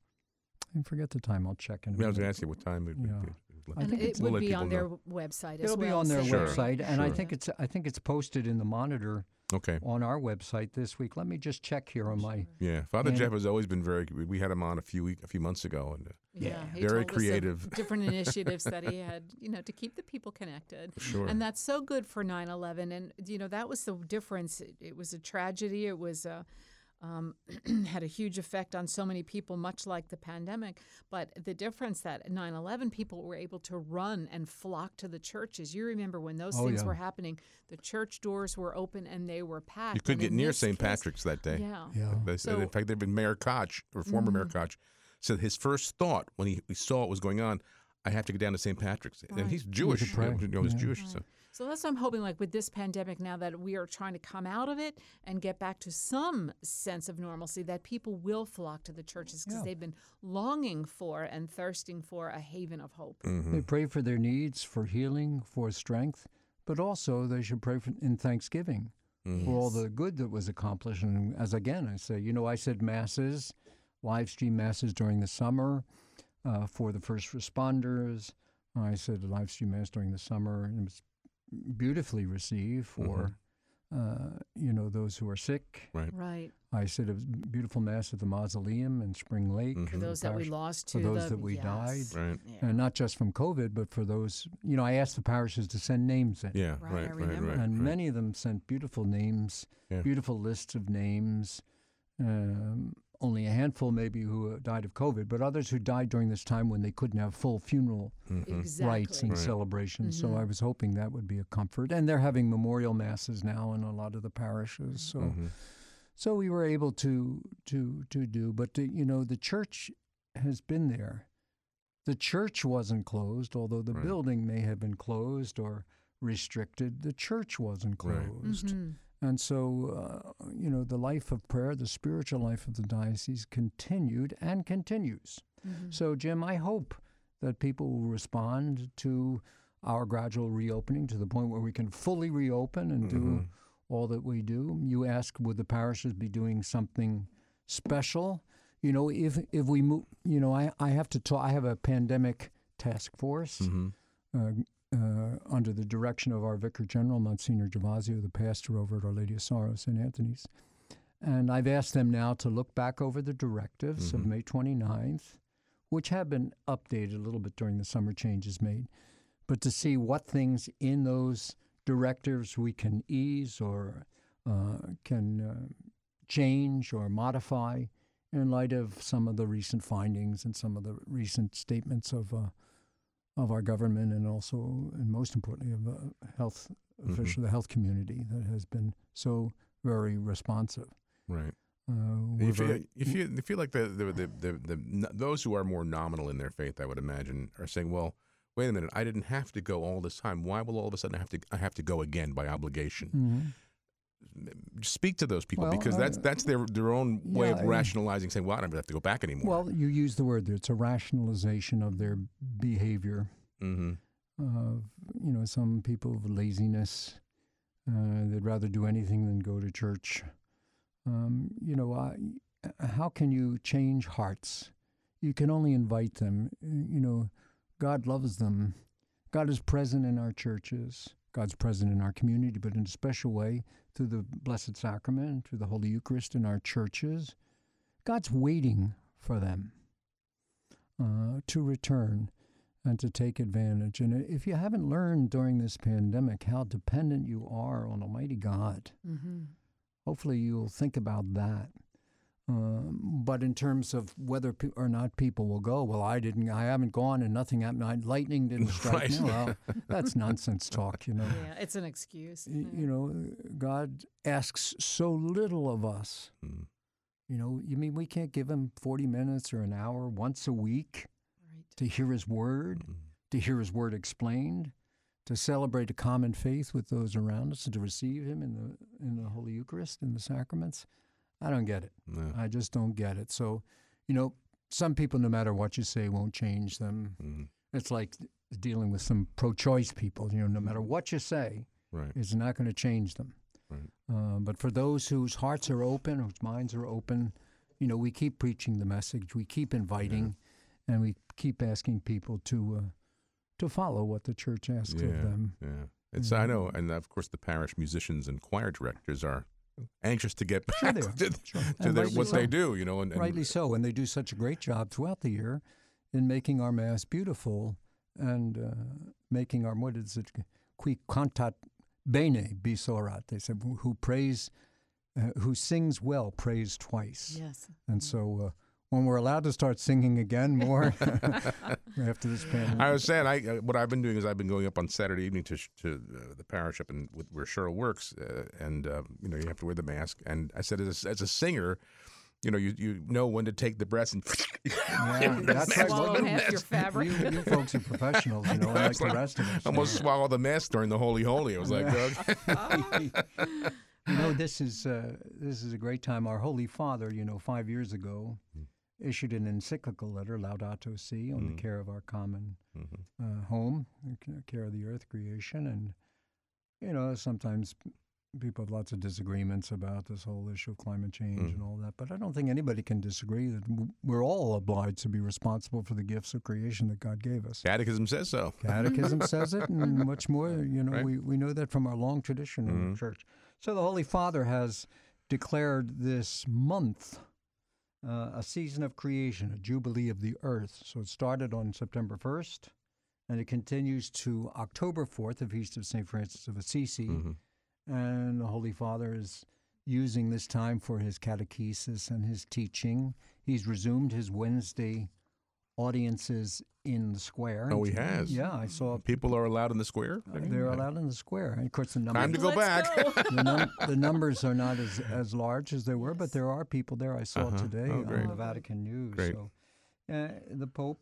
I forget the time. I'll check in. Yeah, I was going to ask you what time it would yeah. be. I think and it would we'll be on their know. website. As It'll well. It'll be on their sure. website, and sure. I think it's I think it's posted in the monitor. Okay. On our website this week. Let me just check here on my. Yeah, Father Jeff has always been very. We had him on a few week, a few months ago, and uh, yeah, yeah. very creative. Different initiatives that he had, you know, to keep the people connected. Sure. And that's so good for nine eleven, and you know that was the difference. It, it was a tragedy. It was a. Um, had a huge effect on so many people, much like the pandemic. But the difference that nine eleven people were able to run and flock to the churches. You remember when those oh, things yeah. were happening, the church doors were open and they were packed. You couldn't get near Saint Patrick's that day. Yeah. yeah. They said, so, in fact, they've been Mayor Koch, or former mm-hmm. Mayor Koch, said his first thought when he, he saw what was going on, I have to go down to Saint Patrick's. Right. And he's Jewish. He's, you know, he's yeah. Jewish. Right. So. So that's what I'm hoping, like with this pandemic now, that we are trying to come out of it and get back to some sense of normalcy, that people will flock to the churches because yeah. they've been longing for and thirsting for a haven of hope. Mm-hmm. They pray for their needs, for healing, for strength, but also they should pray for, in thanksgiving mm-hmm. for yes. all the good that was accomplished. And as again, I say, you know, I said masses, live stream masses during the summer uh, for the first responders. I said live stream mass during the summer, and it was beautifully received for, mm-hmm. uh, you know, those who are sick. Right. Right. I said a beautiful mass at the mausoleum in Spring Lake. Mm-hmm. For those parish, that we lost to For those the, that we yes. died. Right. Yeah. And not just from COVID, but for those, you know, I asked the parishes to send names in. Yeah, right, right, I remember. right, right And right. many of them sent beautiful names, yeah. beautiful lists of names. Um, only a handful maybe who died of COVID, but others who died during this time when they couldn't have full funeral mm-hmm. exactly. rites and right. celebrations. Mm-hmm. So I was hoping that would be a comfort. And they're having memorial masses now in a lot of the parishes. So mm-hmm. so we were able to to to do. But, the, you know, the church has been there. The church wasn't closed, although the right. building may have been closed or restricted. The church wasn't closed. Right. Mm-hmm. And so, uh, you know, the life of prayer, the spiritual life of the diocese continued and continues. Mm-hmm. So, Jim, I hope that people will respond to our gradual reopening to the point where we can fully reopen and mm-hmm. do all that we do. You ask, would the parishes be doing something special? You know, if if we move, you know, I, I have to talk, I have a pandemic task force. Mm-hmm. Uh, Uh, under the direction of our Vicar General, Monsignor Gavazio, the pastor over at Our Lady of Sorrows Saint Anthony's. And I've asked them now to look back over the directives mm-hmm. of May twenty-ninth, which have been updated a little bit during the summer changes made, but to see what things in those directives we can ease or uh, can uh, change or modify in light of some of the recent findings and some of the recent statements of uh, of our government and also, and most importantly, of uh, health officials, mm-hmm. the health community that has been so very responsive. Right. Uh, you, feel, very, you, feel, you feel like the the, the, the, the the those who are more nominal in their faith, I would imagine, are saying, well, wait a minute, I didn't have to go all this time. Why will all of a sudden I have to, I have to go again by obligation? Mm-hmm. Speak to those people well, because uh, that's that's their their own yeah, way of rationalizing, saying, well, I don't have to go back anymore. Well, you use the word. It's a rationalization of their behavior. Mm-hmm. Of, you know, some people of laziness. Uh, they'd rather do anything than go to church. Um, you know, I, how can you change hearts? You can only invite them. You know, God loves them. God is present in our churches. God's present in our community, but in a special way through the Blessed Sacrament, through the Holy Eucharist in our churches. God's waiting for them uh, to return and to take advantage. And if you haven't learned during this pandemic how dependent you are on Almighty God, mm-hmm. hopefully you'll think about that. Um, but in terms of whether pe- or not people will go, well, I didn't, I haven't gone, and nothing happened. Lightning didn't strike. Right. No, well, that's nonsense talk, you know. Yeah, it's an excuse. You, you know, God asks so little of us. Mm. You know, you mean we can't give him forty minutes or an hour once a week right. to hear his word, mm. to hear his word explained, to celebrate a common faith with those around us, and to receive him in the in the Holy Eucharist, in the sacraments. I don't get it. No. I just don't get it. So, you know, some people, no matter what you say, won't change them. Mm-hmm. It's like dealing with some pro-choice people. You know, no matter what you say, right. it's not going to change them. Right. Uh, but for those whose hearts are open, whose minds are open, you know, we keep preaching the message. We keep inviting, yeah. and we keep asking people to uh, to follow what the church asks yeah. of them. Yeah, it's mm-hmm. I know, and of course, the parish musicians and choir directors are anxious to get back sure to, sure. to their, what so. they do, you know. And, and rightly so, and they do such a great job throughout the year in making our Mass beautiful and uh, making our, what is it, qui cantat bene bisorat, they said, who prays, uh, who sings well, prays twice. Yes. And so uh, when we're allowed to start singing again more after this pandemic. I was saying, I, uh, what I've been doing is I've been going up on Saturday evening to to uh, the parish up in with, where Cheryl works, uh, and uh, you know, you have to wear the mask. And I said, as a, as a singer, you know, you you know when to take the breath and yeah, that's right. Swallow half your fabric. You, you folks are professionals, you know, like the rest of us. Almost swallow the mask during the Holy Holy. I was like, okay. You know, this is uh, this is a great time. Our Holy Father, you know, five years ago. Mm. issued an encyclical letter, Laudato Si, on mm-hmm. the care of our common mm-hmm. uh, home, care of the earth, creation. And, you know, sometimes people have lots of disagreements about this whole issue of climate change mm-hmm. and all that. But I don't think anybody can disagree that we're all obliged to be responsible for the gifts of creation that God gave us. Catechism says so. Catechism says it, and much more. You know, right. we, we know that from our long tradition mm-hmm. in the church. So the Holy Father has declared this month Uh, a season of creation, a jubilee of the earth. So it started on September first, and it continues to October fourth, the Feast of Saint Francis of Assisi. Mm-hmm. And the Holy Father is using this time for his catechesis and his teaching. He's resumed his Wednesday audiences in the square. Oh, he has? Yeah, I saw. People are allowed in the square? Uh, they're allowed in the square. And of course, the numbers. Time to go back. Go. the, num- the numbers are not as, as large as they were, but there are people there. I saw uh-huh. today oh, on the Vatican News. Great. So, uh, the Pope,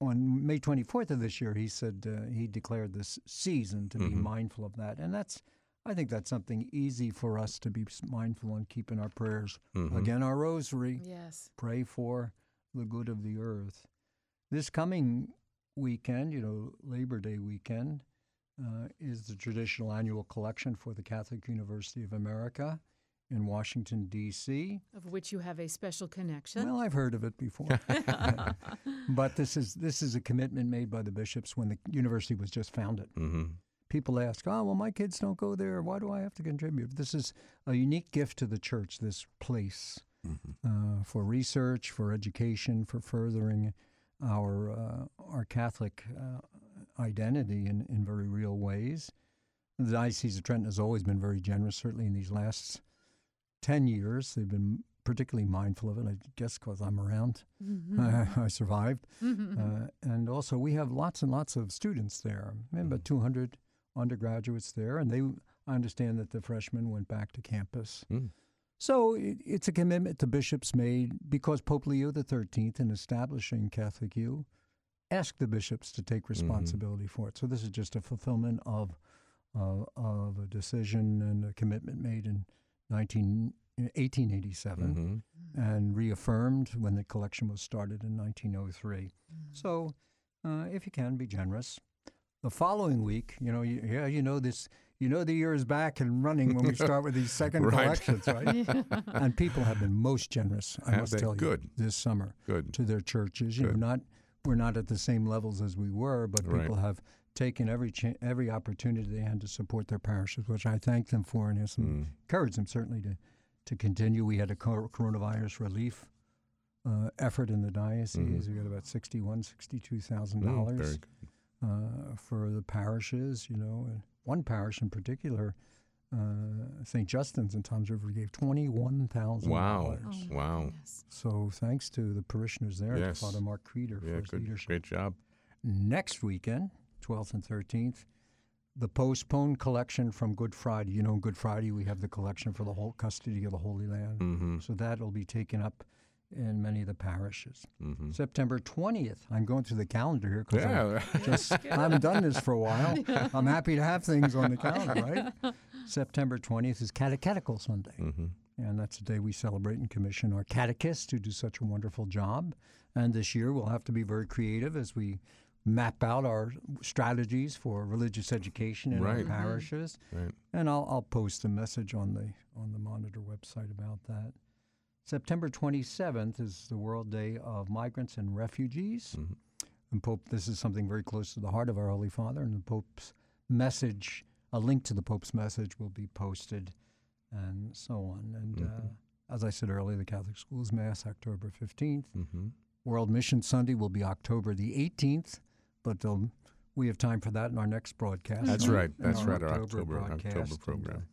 on May twenty-fourth of this year, he said uh, he declared this season to mm-hmm. be mindful of that. And that's, I think that's something easy for us to be mindful and keep in our prayers. Mm-hmm. Again, our rosary. Yes. Pray for the good of the earth. This coming weekend, you know, Labor Day weekend, uh, is the traditional annual collection for the Catholic University of America in Washington, D C. Of which you have a special connection. Well, I've heard of it before. But this is this is a commitment made by the bishops when the university was just founded. Mm-hmm. People ask, oh, well, my kids don't go there. Why do I have to contribute? This is a unique gift to the church, this place, mm-hmm. uh, for research, for education, for furthering our uh, our Catholic uh, identity in, in very real ways. The Diocese of Trenton has always been very generous, certainly in these last ten years. They've been particularly mindful of it, I guess because I'm around. Mm-hmm. I, I survived. Mm-hmm. Uh, and also we have lots and lots of students there, mm-hmm. about two hundred undergraduates there, and they I understand that the freshmen went back to campus. Mm. So it, it's a commitment the bishops made because Pope Leo the thirteenth, in establishing Catholic U, asked the bishops to take responsibility mm-hmm. for it. So this is just a fulfillment of uh, of a decision and a commitment made in nineteen, eighteen eighty-seven mm-hmm. and reaffirmed when the collection was started in nineteen oh three. Mm-hmm. So uh, if you can, be generous. The following week, you know, you, yeah, you know this. You know the year is back and running when we start with these second right. collections, right? Yeah. And people have been most generous, I have must tell you, good. this summer good. to their churches. You know, not we're not at the same levels as we were, but right. people have taken every cha- every opportunity they had to support their parishes, which I thank them for, and mm. encourage them certainly to, to continue. We had a coronavirus relief uh, effort in the diocese. Mm. We got about sixty-one thousand dollars, sixty-two thousand dollars mm, uh, for the parishes, you know. And one parish in particular, uh, Saint Justin's in Toms River, gave twenty-one thousand dollars. Wow. Oh, wow. Yes. So thanks to the parishioners there, yes. to Father Mark Kreider yeah, for his good, leadership. Great job. Next weekend, twelfth and thirteenth, the postponed collection from Good Friday. You know, on Good Friday, we have the collection for the whole custody of the Holy Land. Mm-hmm. So that will be taken up in many of the parishes. Mm-hmm. September twentieth. I'm going through the calendar here because yeah. I just I haven't done this for a while. Yeah. I'm happy to have things on the calendar, right? September twentieth is Catechetical Sunday. Mm-hmm. And that's the day we celebrate and commission our catechists who do such a wonderful job. And this year we'll have to be very creative as we map out our strategies for religious education in right. our parishes. Right. And I'll, I'll post a message on the on the Monitor website about that. September twenty-seventh is the World Day of Migrants and Refugees. Mm-hmm. And Pope, this is something very close to the heart of our Holy Father, and the Pope's message, a link to the Pope's message will be posted, and so on. And mm-hmm. uh, as I said earlier, the Catholic Schools Mass, October fifteenth. Mm-hmm. World Mission Sunday will be October the eighteenth, but um, we have time for that in our next broadcast. That's mm-hmm. right. That's our right, October our October, October program.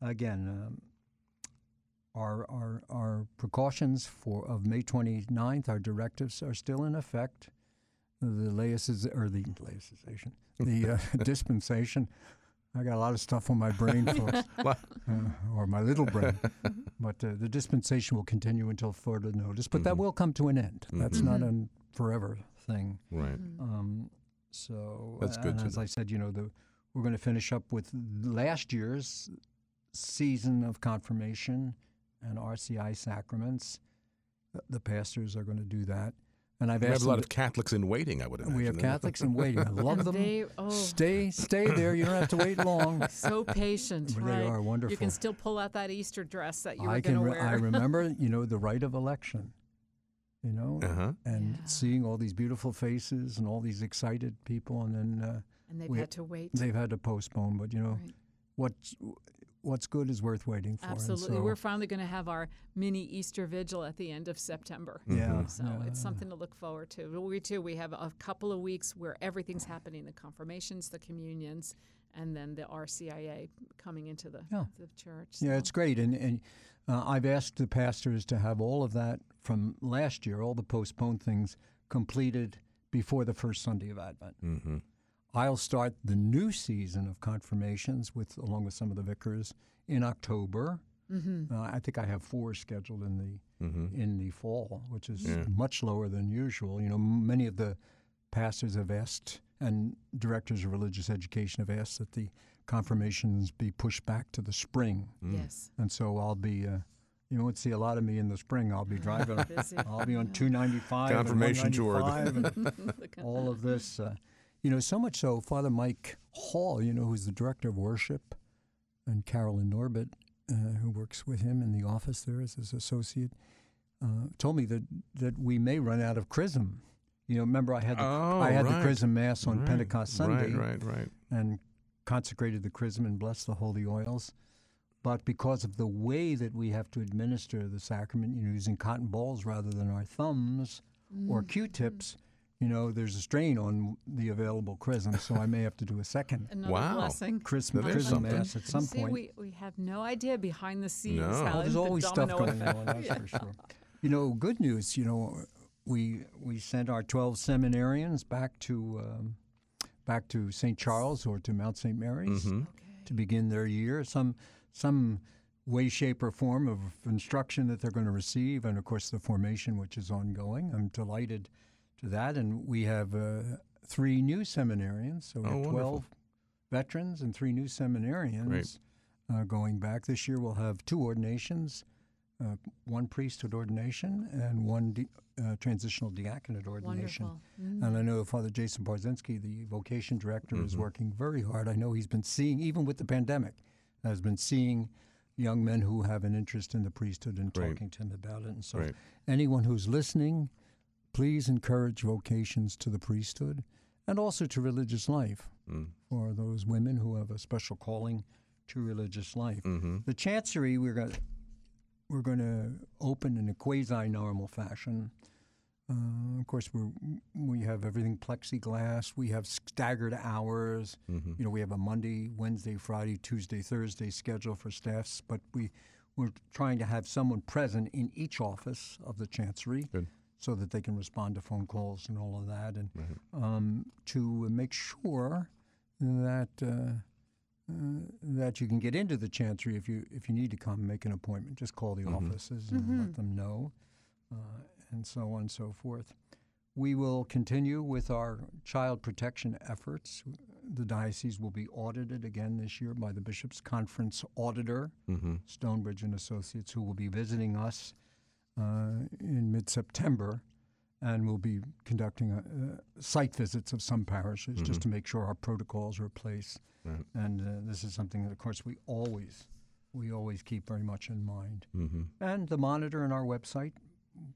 And, uh, again, um, Our, our our precautions for of May twenty-ninth, our directives are still in effect. The laicization, or the laicization, the uh, dispensation. I got a lot of stuff on my brain, folks, uh, or my little brain. But uh, the dispensation will continue until further notice. But mm-hmm. that will come to an end. Mm-hmm. That's mm-hmm. not a forever thing. Right. Um, so that's good. And as know. I said, you know, the, we're going to finish up with last year's season of confirmation and R C I sacraments. The pastors are going to do that. And I've we asked have a lot of Catholics in waiting, I would imagine. We have Catholics in waiting. I love them. They, oh. Stay stay there. You don't have to wait long. So patient. They right. are wonderful. You can still pull out that Easter dress that you were going to wear. I remember, you know, the rite of election, you know, uh-huh. and yeah. seeing all these beautiful faces and all these excited people. And then uh, and they've we, had to wait. They've had to postpone. But, you know, right. what. What's good is worth waiting for. Absolutely. So, we're finally going to have our mini Easter vigil at the end of September. Yeah. So yeah. it's something to look forward to. We, too, we have a couple of weeks where everything's happening, the confirmations, the communions, and then the R C I A coming into the, yeah. the church. So. Yeah, it's great. And, and uh, I've asked the pastors to have all of that from last year, all the postponed things, completed before the first Sunday of Advent. Mm-hmm. I'll start the new season of confirmations with, along with some of the vicars, in October. Mm-hmm. uh, I think I have four scheduled in the mm-hmm. in the fall, which is yeah. much lower than usual. You know, many of the pastors have asked, and directors of religious education have asked, that the confirmations be pushed back to the spring. Mm. Yes, and so I'll be. Uh, you won't see a lot of me in the spring. I'll be driving. I'll be on two ninety-five, confirmation tour, all of this. Uh, you know, so much so, Father Mike Hall, you know, who's the director of worship, and Carolyn Norbert, Uh, who works with him in the office there as his associate, uh, told me that, that we may run out of chrism. You know, remember I had the, oh, I had right. the chrism mass on right. Pentecost Sunday, right, right, right, and consecrated the chrism and blessed the holy oils. But because of the way that we have to administer the sacrament, you know, using cotton balls rather than our thumbs mm. or Q-tips, mm. you know, there's a strain on the available chrism, so I may have to do a second. Another wow. blessing. Chrism, chrism mass at some See, point. We, we have no idea behind the scenes. No. How well, there's always the stuff going effect. on, that's yeah. for sure. You know, good news, you know, we we sent our twelve seminarians back to um, back to Saint Charles or to Mount Saint Mary's mm-hmm. okay. to begin their year. Some some way, shape, or form of instruction that they're going to receive, and, of course, the formation, which is ongoing. I'm delighted to that, and we have uh, three new seminarians, so we oh, have twelve wonderful. veterans and three new seminarians uh, going back. This year we'll have two ordinations, uh, one priesthood ordination and one di- uh, transitional diaconate ordination. Wonderful. Mm-hmm. And I know Father Jason Brzezinski, the vocation director, mm-hmm. is working very hard. I know he's been seeing, even with the pandemic, has been seeing young men who have an interest in the priesthood and Great. talking to them about it. And so Great. anyone who's listening, please encourage vocations to the priesthood and also to religious life mm. for those women who have a special calling to religious life. Mm-hmm. The Chancery, we're going we're going to open in a quasi-normal fashion. Uh, of course, we we have everything plexiglass. We have staggered hours. Mm-hmm. You know, we have a Monday, Wednesday, Friday, Tuesday, Thursday schedule for staffs, but we we're trying to have someone present in each office of the Chancery. Good. So that they can respond to phone calls and all of that, and mm-hmm. um, to make sure that uh, uh, that you can get into the Chancery if you if you need to come make an appointment. Just call the mm-hmm. offices and mm-hmm. let them know, uh, and so on and so forth. We will continue with our child protection efforts. The diocese will be audited again this year by the Bishops' Conference auditor, mm-hmm. Stonebridge and Associates, who will be visiting us Uh, in mid-September, and we'll be conducting a, uh, site visits of some parishes mm-hmm. just to make sure our protocols are in place. Right. And uh, this is something that, of course, we always we always keep very much in mind. Mm-hmm. And the monitor on our website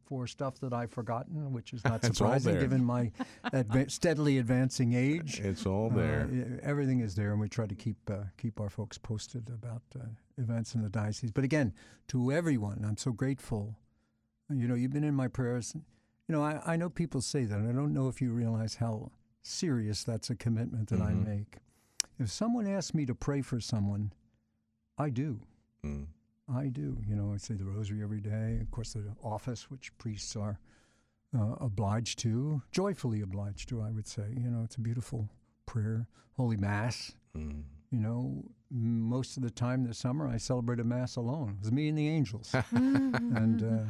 for stuff that I've forgotten, which is not surprising given my adva- steadily advancing age. It's all there. Uh, everything is there, and we try to keep uh, keep our folks posted about uh, events in the diocese. But again, to everyone, I'm so grateful. You know, you've been in my prayers. You know, I, I know people say that, and I don't know if you realize how serious that's a commitment that mm-hmm. I make. If someone asks me to pray for someone, I do. Mm. I do. You know, I say the rosary every day. Of course, the office, which priests are uh, obliged to, joyfully obliged to, I would say. You know, it's a beautiful prayer. Holy Mass. Mm. You know, most of the time this summer I celebrate a Mass alone. It was me and the angels. and... Uh,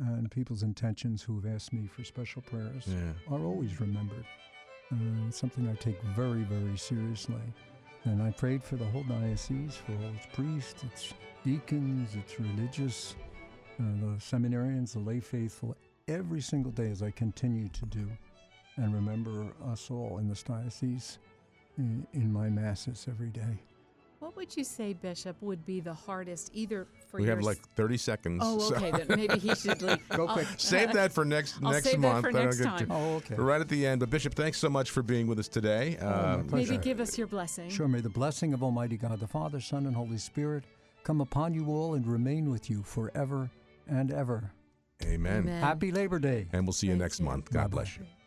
And people's intentions who have asked me for special prayers yeah. are always remembered. Uh, something I take very, very seriously. And I prayed for the whole diocese, for all its priests, its deacons, its religious, uh, the seminarians, the lay faithful, every single day as I continue to do. And remember us all in this diocese in, in my masses every day. What would you say, Bishop, would be the hardest, either for we your... We have like thirty seconds. Oh, okay, so. Then maybe he should leave. Go quick. Save that for next I'll next save month. That for next time. To, oh, okay. Right at the end. But Bishop, thanks so much for being with us today. Oh, um, maybe pleasure. Give us your blessing. Sure, may the blessing of Almighty God, the Father, Son, and Holy Spirit come upon you all and remain with you forever and ever. Amen. Amen. Happy Labor Day. And we'll see you Thank next you. month. God Bye-bye. bless you.